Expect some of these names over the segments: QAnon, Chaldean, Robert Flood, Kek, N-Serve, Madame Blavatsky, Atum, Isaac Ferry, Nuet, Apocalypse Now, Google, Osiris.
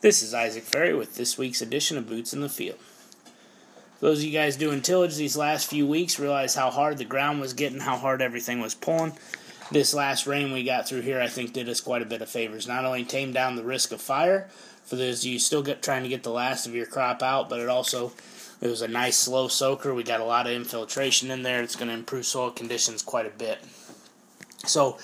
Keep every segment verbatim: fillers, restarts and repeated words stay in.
This is Isaac Ferry with this week's edition of Boots in the Field. For those of you guys doing tillage these last few weeks, realize how hard the ground was getting, how hard everything was pulling. This last rain we got through here, I think, did us quite a bit of favors. Not only tamed down the risk of fire, for those of you still get, trying to get the last of your crop out, but it also it was a nice slow soaker. We got a lot of infiltration in there. It's going to improve soil conditions quite a bit. So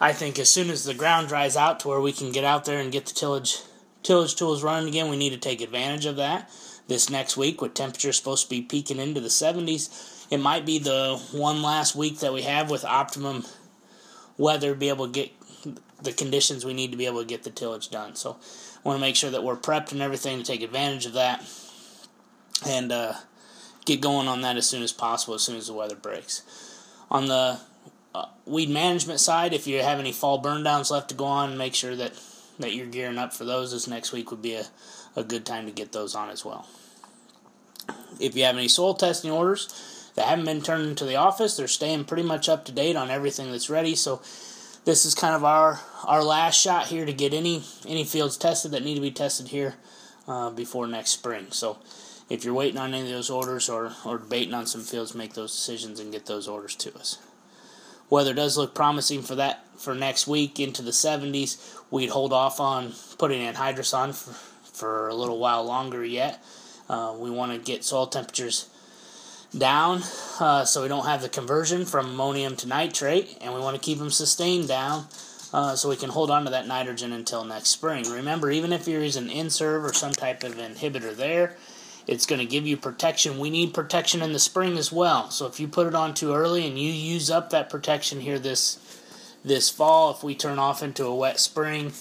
I think as soon as the ground dries out to where we can get out there and get the tillage tillage tools running again, we need to take advantage of that. This next week, with temperatures supposed to be peaking into the seventies, it might be the one last week that we have with optimum weather, be able to get the conditions we need to be able to get the tillage done. So I want to make sure that we're prepped and everything to take advantage of that and uh, get going on that as soon as possible, as soon as the weather breaks. On the uh, weed management side, if you have any fall burn downs left to go on, make sure that that you're gearing up for those. This next week would be a, a good time to get those on as well. If you have any soil testing orders that haven't been turned into the office, they're staying pretty much up to date on everything that's ready. So this is kind of our our last shot here to get any, any fields tested that need to be tested here uh, before next spring. So if you're waiting on any of those orders or, or debating on some fields, make those decisions and get those orders to us. Weather does look promising for that for next week into the seventies. We'd hold off on putting anhydrous on for, for a little while longer yet. Uh, we want to get soil temperatures down uh, so we don't have the conversion from ammonium to nitrate, and we want to keep them sustained down uh, so we can hold on to that nitrogen until next spring. Remember, even if you're using N-Serve or some type of inhibitor there, it's going to give you protection. We need protection in the spring as well. So if you put it on too early and you use up that protection here this this fall, if we turn off into a wet spring,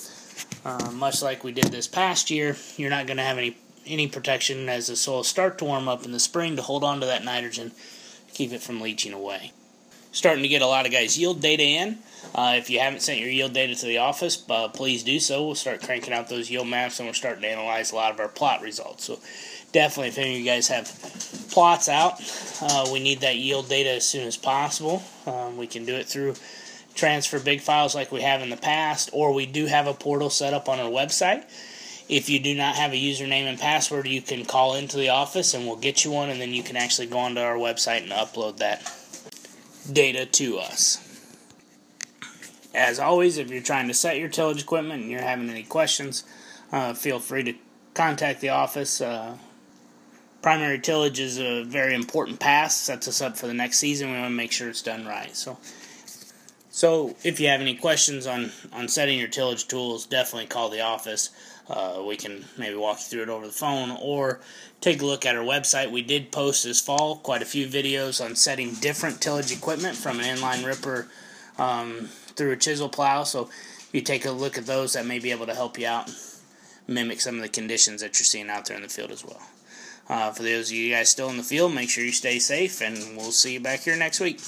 uh, much like we did this past year, you're not going to have any, any protection as the soil starts to warm up in the spring to hold on to that nitrogen, keep it from leaching away. Starting to get a lot of guys' yield data in. Uh, if you haven't sent your yield data to the office, uh, please do so. We'll start cranking out those yield maps, and we're starting to analyze a lot of our plot results. So definitely, if any of you guys have plots out, uh, we need that yield data as soon as possible. Um, we can do it through transfer big files like we have in the past, or we do have a portal set up on our website. If you do not have a username and password, you can call into the office, and we'll get you one, and then you can actually go onto our website and upload that data to us. As always, if you're trying to set your tillage equipment and you're having any questions, uh, feel free to contact the office. Uh, primary tillage is a very important pass, sets us up for the next season. We want to make sure it's done right. So, so if you have any questions on, on setting your tillage tools, definitely call the office. Uh, we can maybe walk you through it over the phone or take a look at our website. We did post this fall quite a few videos on setting different tillage equipment from an inline ripper um, through a chisel plow. So if you take a look at those, that may be able to help you out and mimic some of the conditions that you're seeing out there in the field as well. Uh, for those of you guys still in the field, make sure you stay safe, and we'll see you back here next week.